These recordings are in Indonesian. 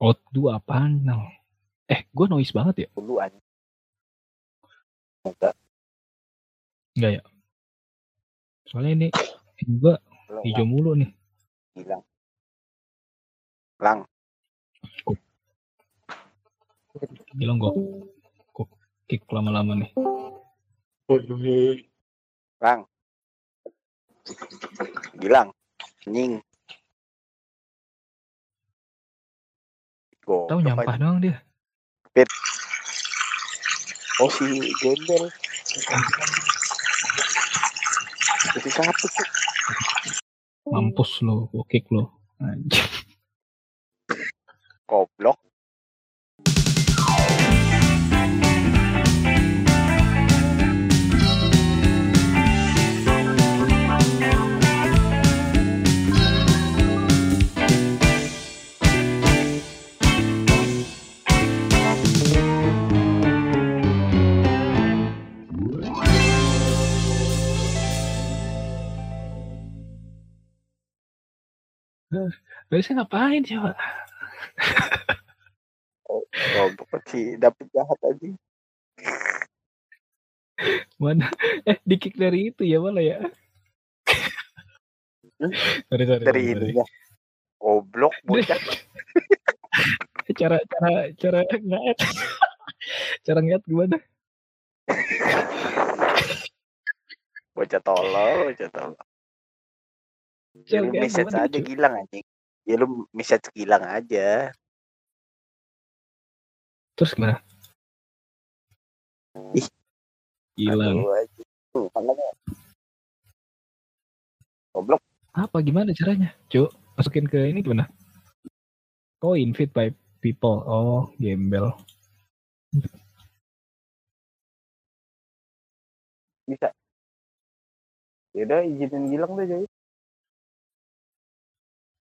Outdo apaan? Gue noise banget ya? Duluan. Enggak ya? Soalnya ini gue hijau mulu nih. Hilang. Lang. Hilang gue. Kok kick lama-lama nih. Waduh. Lang. Hilang. Nying. Tahu nyampah doang dia. Pit. Oh si gembel. Itu satu. Mampus lo, kick lo. Anjir. Goblok. Biasanya ngapain coba? Oh, bukan sih, dapet jahat aja. Mana? Di-kick dari itu ya malah ya? Sorry. Dari itu ya. Goblok, bocah. Cara nge-add. Cara nge-add gimana? Bocah tolol. Ya lu message aja Gilang anjing. Ya lu message Gilang aja. Terus gimana? Ih. Gilang. Goblok. Apa gimana caranya? Cuk, masukin ke ini gimana? Oh, invite by people. Oh, gembel. Bisa. Ya udah izinin Gilang deh, jadi.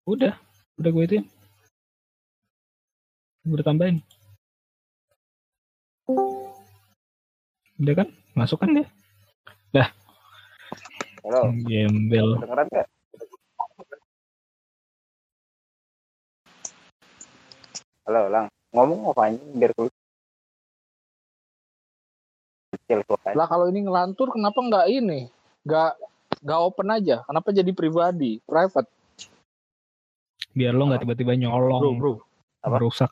Udah gue itu. Gue tambahin. Udah kan? Masuk kan dia? Dah. Halo. Gembel. Dengeran enggak? Halo, Lang. Ngomong apa anjing biar gue. Lah kalau ini ngelantur kenapa enggak ini? Enggak open aja. Kenapa jadi pribadi, private? Biar lo nggak tiba-tiba nyolong, bro. Merusak.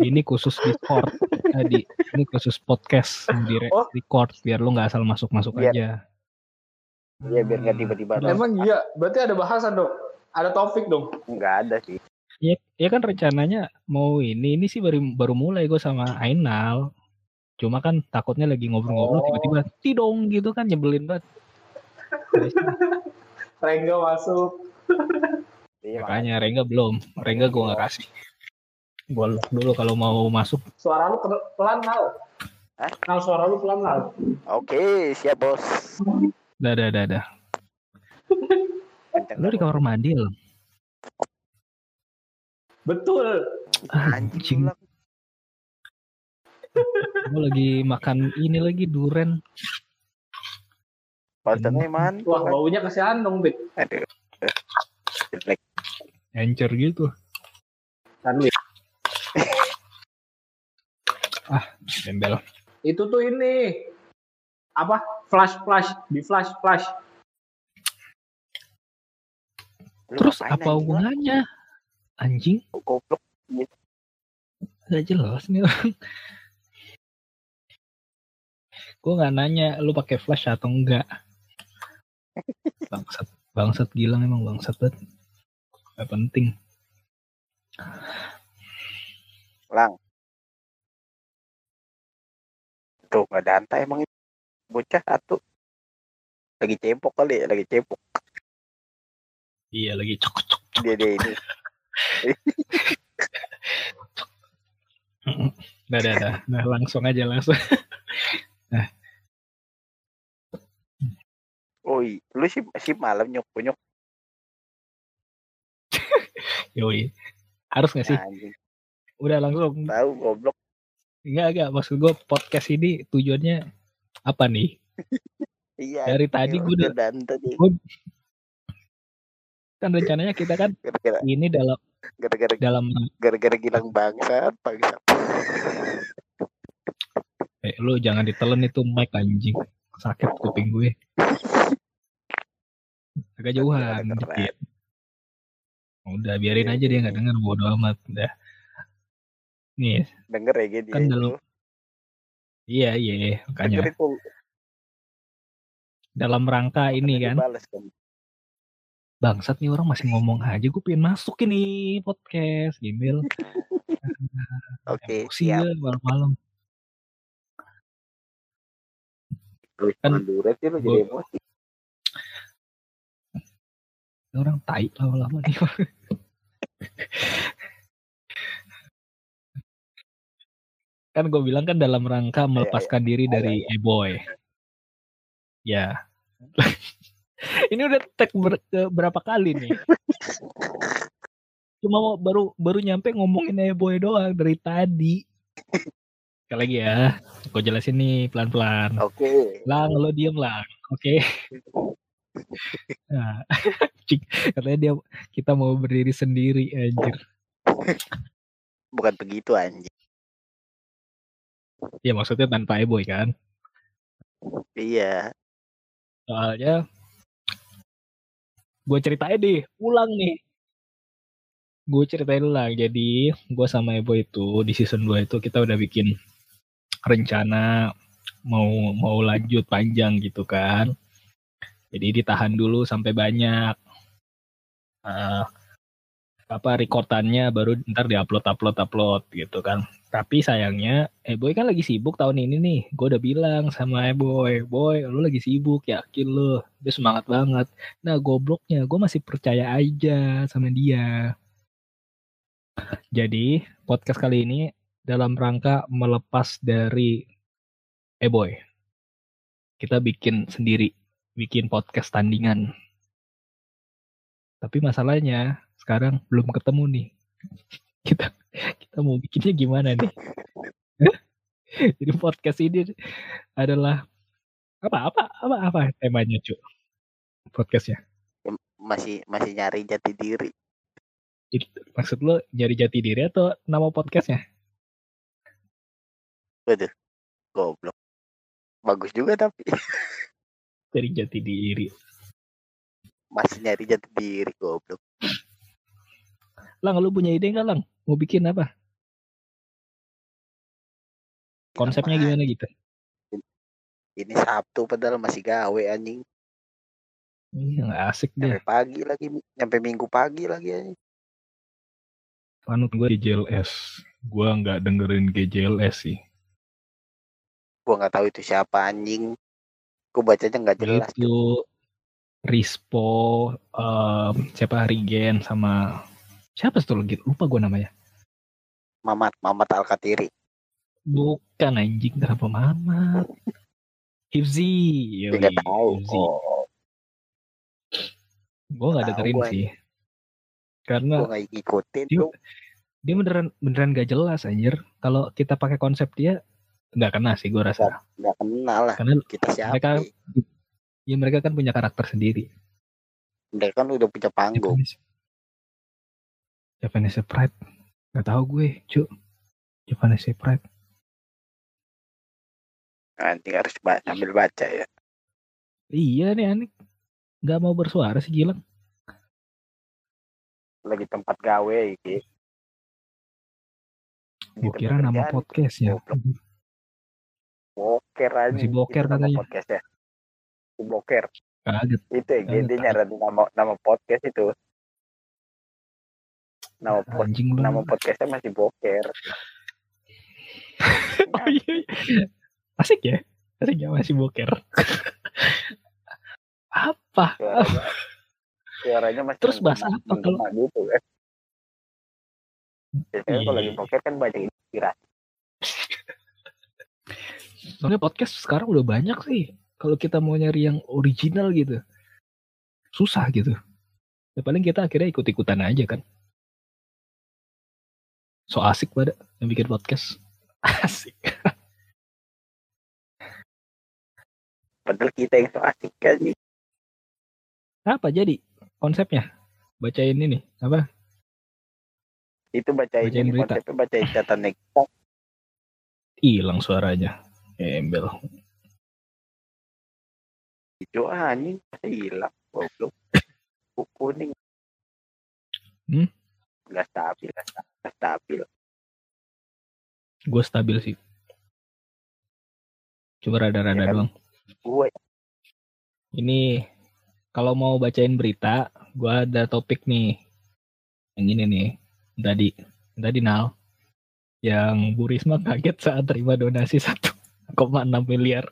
Ini khusus record tadi. Ini khusus podcast di record. Biar lo nggak asal masuk aja. Iya, biar nggak tiba-tiba. Emang iya. Berarti ada bahasan dong. Ada topik dong. Nggak ada sih. Iya kan rencananya mau ini sih baru mulai gue sama Ainal. Cuma kan takutnya lagi ngobrol-ngobrol tiba-tiba tidong gitu kan nyebelin banget. Rengga masuk. Makanya Rengga belum. Rengga gue gak kasih. Gue lock dulu kalau mau masuk. Suara lu pelan nal. Nal suara lu pelan nal. Oke, siap bos. Dah. Lu di kamar mandi lo. Betul. Anjing. Gue lagi makan ini lagi duren. Padahal man. Wah baunya kesian dong bit. Aduh. Encer gitu. Tanwin. Gembel. Itu tuh ini. Apa? Flash. Terus apa hubungannya? Anjing. Goblok. Gak jelas nih orang. Gue gak nanya lu pakai flash atau enggak. Bangsat Gilang emang bangsat banget. Gak penting. Lang. Tuh gak ada hantai emang itu. Bocah satu. Lagi cebok kali ya. Iya lagi cok. Dia ini. Dah. Nah langsung aja. Nah. Oi, lu sih malam nyok-nyok. Yoi. Harus enggak sih? Anjing. Udah langsung. Tahu goblok. Enggak, maksud gue podcast ini tujuannya apa nih? Iya. Dari tadi gue udah Kan rencananya kita kan gara-gara, ini dalam gara-gara Gilang bangsat. Lu jangan ditelen itu mic anjing. Sakit kuping gue. Agak jauhan dikit. Udah biarin aja dia enggak dengar, bodo amat udah. Nih, denger ya dia. Kan dalam Iya, makanya. Dalam rangka ini kan. Bangsat nih orang masih ngomong aja, gue pengen masuk ini podcast, Gimil. Oke, siap. Malam-malam. Kan duret sih lo jadi emosi. Orang tai lama-lama nih. Kan gue bilang kan dalam rangka melepaskan diri dari e-boy. Ya. Ini udah tag berapa kali nih? Cuma baru nyampe ngomongin e-boy doang dari tadi. Sekali lagi ya, gue jelasin nih pelan-pelan. Oke. Lang, lo diem lang. Oke. Nah, katanya dia kita mau berdiri sendiri, anjir. Bukan begitu, anjir. Ya maksudnya tanpa e-boy kan? Iya. Soalnya, gue ceritain deh, ulang nih. Gue ceritain ulang. Jadi, gue sama e-boy itu di season 2 itu kita udah bikin rencana mau lanjut panjang gitu kan. Jadi ditahan dulu sampai banyak rekordannya baru ntar diupload gitu kan. Tapi sayangnya e-boy kan lagi sibuk tahun ini nih. Gue udah bilang sama e-boy, boy lu lagi sibuk, yakin lu. Dia semangat banget. Nah gobloknya gue masih percaya aja sama dia. Jadi podcast kali ini dalam rangka melepas dari e-boy. Kita bikin sendiri, bikin podcast tandingan. Tapi masalahnya sekarang belum ketemu nih. Kita mau bikinnya gimana nih? Jadi podcast ini adalah apa temanya, Cuk? Podcastnya masih nyari jati diri. Maksud lo nyari jati diri atau nama podcastnya? Waduh, goblok. Bagus juga tapi. Cari jati diri. Masih nyari jati diri, goblok. Lang, lu punya ide gak, Lang? Mau bikin apa? Konsepnya gimana gitu? Ini Sabtu padahal masih gawe, anjing. Iya, gak asik deh. Sampai minggu pagi lagi, anjing. Panut gue GJLS. Gue gak dengerin GJLS sih. Gue gak tahu itu siapa, anjing. Gue bacanya gak jelas. Itu Rispo, siapa, Rigen, sama siapa satu lagi? Lupa gue namanya. Mamat Alkatiri. Bukan, anjing. Kenapa Mamat? Hifzi. Tidak tahu. Gue gak dengerin sih. Karena gue gak ikutin tuh. Dia beneran gak jelas, anjir. Kalau kita pakai konsep dia nggak kena sih gue rasa. Nggak kena lah. Karena kita siapa? Mereka kan punya karakter sendiri. Mereka kan udah punya panggung. Japanese Pride. Nggak tahu gue, Cuk. Japanese Pride. Nanti harus sambil baca ya. Iya nih, aneh. Nggak mau bersuara sih, Gilang. Lagi tempat gawe gitu. Gue kira nama podcast ya. Boker aja. Si boker katanya. Podcastnya. Si boker. Kaget. Itu ya, dia nyari nama podcast itu. Nama podcastnya masih boker. Oh iya. Asik ya? Asik ya masih boker. Apa? Suaranya masih. Terus bahasa apa kalau gitu kan? Biasanya kalau lagi boker kan banyak inspirasi. Soalnya podcast sekarang udah banyak sih. Kalau kita mau nyari yang original gitu, susah gitu. Ya paling kita akhirnya ikut-ikutan aja kan. So asik pada yang bikin podcast. Asik. Padahal kita yang so asik kan. Apa jadi konsepnya? bacain ini apa? Itu bacain berita. Tapi bacain catatan Nexta. Hilang suaranya. Embel. Hijau anjing, hilang goblok. Kuning. Enggak stabil. Gue stabil sih. Coba rada-rada ya, doang. Gue. Ini kalau mau bacain berita, gue ada topik nih. Yang ini nih. Tadi Nal. Yang Bu Risma kaget saat terima donasi 1,6 miliar.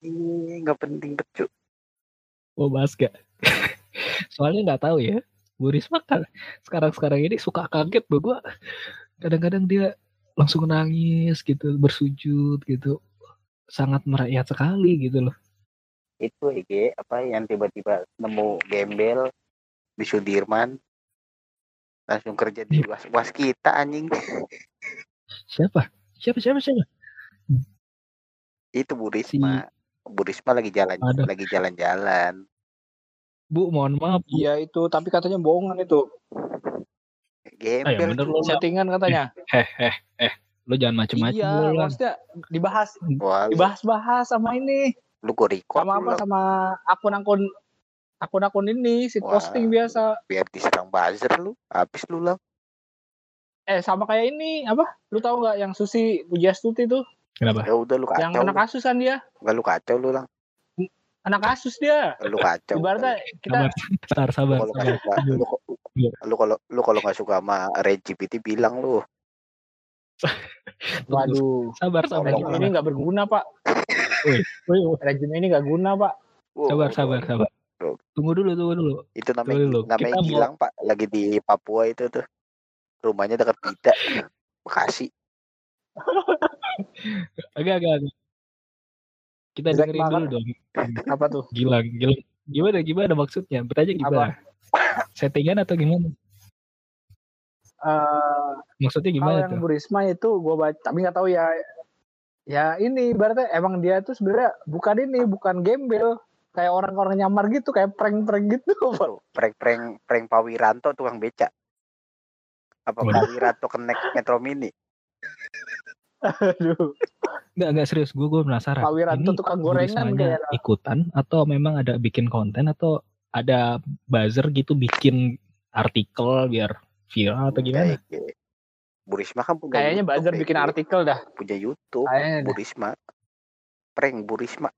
Ini nggak penting betul. Mau bahas gak? Soalnya nggak tahu ya. Bu Risma kan sekarang ini suka kaget loh gue. Kadang-kadang dia langsung nangis gitu, bersujud gitu. Sangat merakyat sekali gitu loh. Itu IG apa yang tiba-tiba nemu gembel di Sudirman. Langsung kerja di waskita anjing. Siapa? Itu Bu Risma. Bu Risma lagi jalan-jalan. Bu, mohon maaf. Iya itu, tapi katanya bohongan itu. Gembel itu settingan katanya. Lu jangan macem-macem. Iya, maksudnya dibahas-bahas sama ini. Lu gue record sama apa? Sama akun-akun ini si posting biasa. Biar diserang buzzer lu, habis lu lah. Sama kayak ini apa? Lu tahu nggak yang Susi Pujastuti tuh? Kenapa? Ya udah lu kacau. Yang anak kasus kan dia? Enggak lu kacau lu lah. Anak kasus dia. Lu kacau. Ibaratnya kita sabar. Lu kalau nggak suka sama RGPT bilang lu. Waduh, sabar. Rejim ini nggak berguna pak. Rejim ini nggak guna pak. Sabar. Tunggu dulu. Itu namanya bilang pak, lagi di Papua itu tuh. Rumahnya dekat Bida, Bekasi. Agak. Kita dengerin dulu dong. Apa tuh? Gila. Gimana maksudnya? Bertanya gimana? Settingan atau gimana? Maksudnya gimana tuh? Yang Bu Risma itu gue baca, tapi nggak tahu ya. Ya ini berarti emang dia tuh sebenarnya bukan gembel, kayak orang-orang nyamar gitu, kayak prank-prank gitu. Prank Pak Wiranto tukang beca. Apa Pak Wiranto connect Metro Mini? Aduh. Enggak serius, gue penasaran. Pak Wiranto tukang gorengan kayak ikutan atau memang ada bikin konten atau ada buzzer gitu bikin artikel biar viral atau gimana? Bu Risma kan punya kayaknya YouTube, buzzer bikin artikel dah. Punya YouTube kayaknya Bu Risma. Prank Bu Risma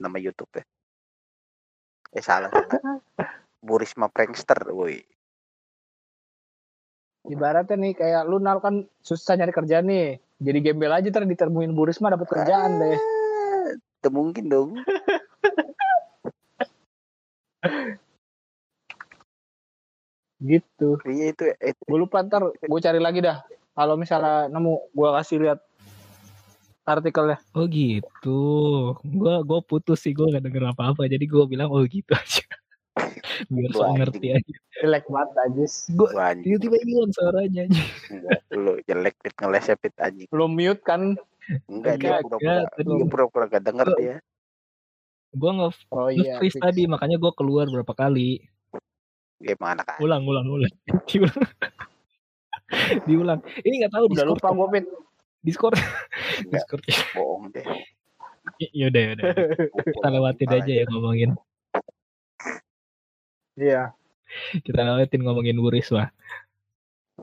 nama YouTube-nya. Salah. Bu Risma prankster, woi. Ibaratnya nih kayak lu Nal kan susah nyari kerja nih. Jadi gembel aja ditemuin Bu Risma dapat kerjaan deh. Itu mungkin dong. Gitu. Iya itu. Gue lupa ntar gue cari lagi dah. Kalau misalnya nemu gue kasih lihat artikelnya. Oh gitu. Gue putus sih, gue gak denger apa-apa. Jadi gue bilang oh gitu aja. Biar saya ngerti aja. Jelek banget aja. Gue tiba-tiba hilang suaranya aja. Lu jelek pit ngelesnya pit anjing. Lu mute kan? Enggak dia pura-pura gak denger ya. Gue nge-freeze tadi makanya gue keluar berapa kali. Gimana kan? Ulang. Diulang. Ini enggak tahu udah lupa gua pin. Discord. Bohong deh. Yaudah. Kita lewatin aja ya ngomongin. Iya. Kita lewatin ngomongin Bu Risma.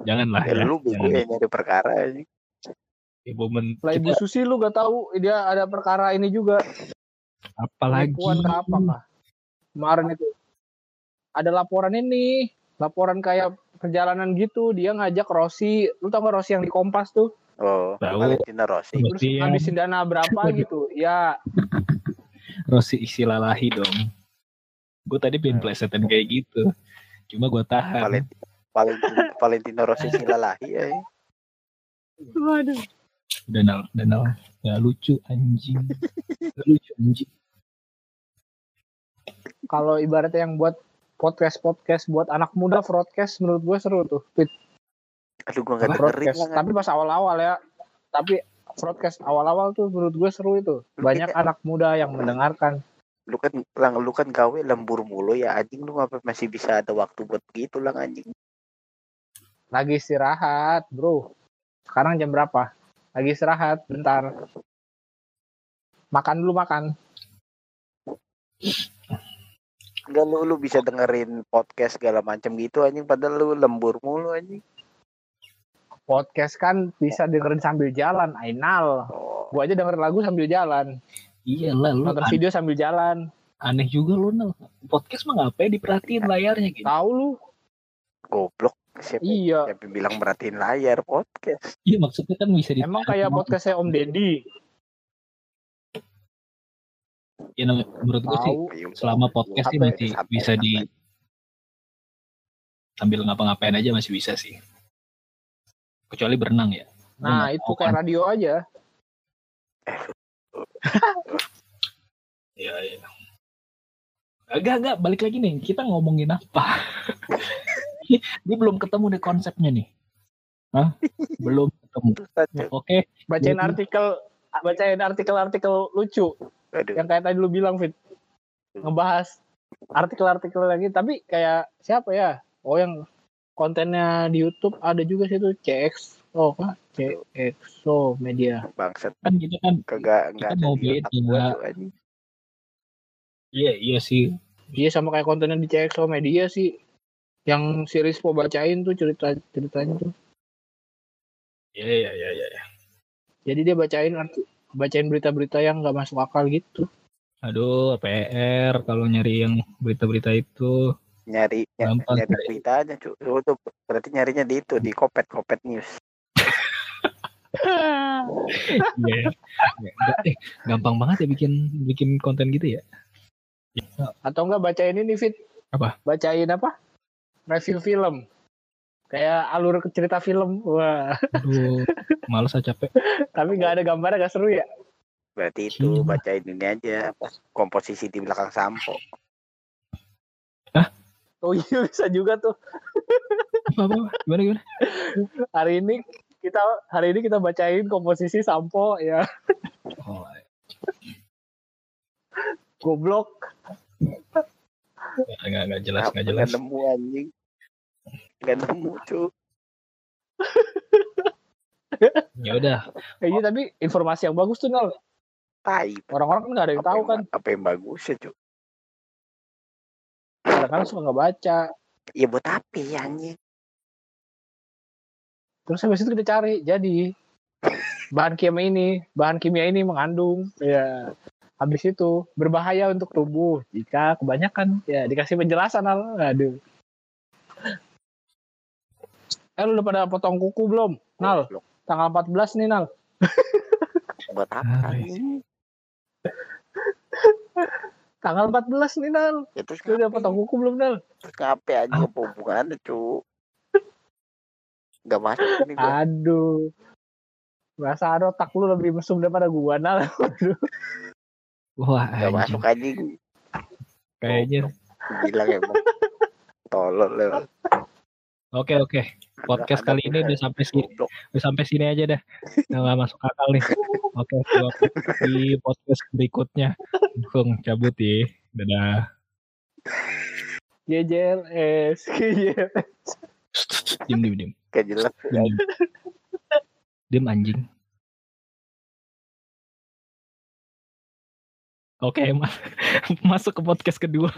Janganlah ya. Lu bingung nyari perkara ini. Ibu Susi lu enggak tahu dia ada perkara ini juga. Apalagi apa? Kemarin itu ada laporan ini, laporan kayak perjalanan gitu, dia ngajak Rossi, lu tau gak Rossi yang di Kompas tuh? Oh, Valentina Rossi. Terus ngabisin dana berapa gitu, ya. Rossi Silalahi dong. Gue tadi pengen plesetan kayak gitu, cuma gue tahan. Valentina Rossi Silalahi ya. Waduh. Danal, gak lucu anjing. Kalau ibaratnya yang buat podcast buat anak muda broadcast menurut gue seru tuh. Aduh gue nggak dengerin lah. Tapi pas awal-awal ya. Tapi broadcast awal-awal tuh menurut gue seru itu. Banyak anak muda yang mendengarkan. Lu kan gawe lembur mulu ya anjing, lu ngapa masih bisa ada waktu buat begitu lang anjing? Lagi istirahat, bro. Sekarang jam berapa? Lagi istirahat, bentar. Makan dulu, makan. Enggak, lu bisa dengerin podcast segala macam gitu anjing, padahal lu lembur mulu anjing. Podcast kan bisa dengerin sambil jalan, Ainal. Gua aja dengerin lagu sambil jalan. Iya lah, lu nonton video sambil jalan. Aneh juga lu, Nel. Podcast mah ngapain diperhatiin layarnya gitu? Tahu lu. Goblok. Siapa bilang merhatiin layar podcast? Iya, maksudnya kan bisa diperhatiin. Emang kayak podcastnya Om Deddy. Ya, menurut gue sih selama podcast sih masih bisa di sambil ngapa-ngapain aja masih bisa sih. Kecuali berenang ya. Nah, itu kayak radio aja. Iya, iya. Agak balik lagi nih, kita ngomongin apa? Ini belum ketemu deh konsepnya nih. Hah? Belum ketemu. Oke, bacain artikel lucu. Aduh. Yang kayak tadi lu bilang Fit, ngebahas artikel-artikel lagi tapi kayak siapa ya, oh yang kontennya di YouTube ada juga sih tuh CXO Media bangsat kan gitu kan, kita mau beda aja. Iya sih, iya sama kayak kontennya di CXO Media sih yang si Rispo bacain tuh ceritanya tuh. Iya. Jadi dia bacain berita-berita yang nggak masuk akal gitu. Aduh, PR kalau nyari yang berita-berita itu. Nyari beritanya, cuy. Itu berarti nyarinya di itu, di Kopet News. Yeah. Gampang banget ya bikin konten gitu ya. Atau enggak bacain ini Fit? Apa? Bacain apa? Review film. Kayak alur cerita film. Wah. Aduh, males aja capek. Tapi gak ada gambarnya, gak seru ya. Berarti itu bacain ini aja, komposisi di belakang sampo. Hah? Oh iya, bisa juga tuh. Apa? Gimana? Hari ini kita bacain komposisi sampo ya. Oh. Goblok. Gak jelas. Gak nemu anjing. Gak nemu tuh. Ya udah. Iya, tapi informasi yang bagus tuh Nol. Taip. Orang-orang kan gak ada yang tahu kan. Apa yang bagus ya cuy? Kadang-kadang suka gak baca. Ya buat apa ya anjing. Terus habis itu kita cari. Jadi bahan kimia ini mengandung. Ya. Habis itu berbahaya untuk tubuh jika kebanyakan. Ya dikasih penjelasan Nol. Aduh. Lu udah pada potong kuku belum, Nal? Tanggal 14 nih, Nal. Buat apa nih? Tanggal 14 nih, Nal. Ya, lu udah potong kuku belum, Nal? Terus ngapain aja hubungannya, cu? Gak masuk nih gue. Aduh. Merasa ada otak lu lebih mesum daripada gua, Nal. Aduh. Wah, gak aja. Masuk aja. Kayaknya. Bilang emang. Tolol lewat. Oke. Podcast kali ini udah sampai sini aja dah. Nggak masuk akal nih. Oke, di podcast berikutnya. Dukung cabut ya. Dadah. JJLS. Dim. Kejelas. Dim anjing. Oke, masuk ke podcast kedua.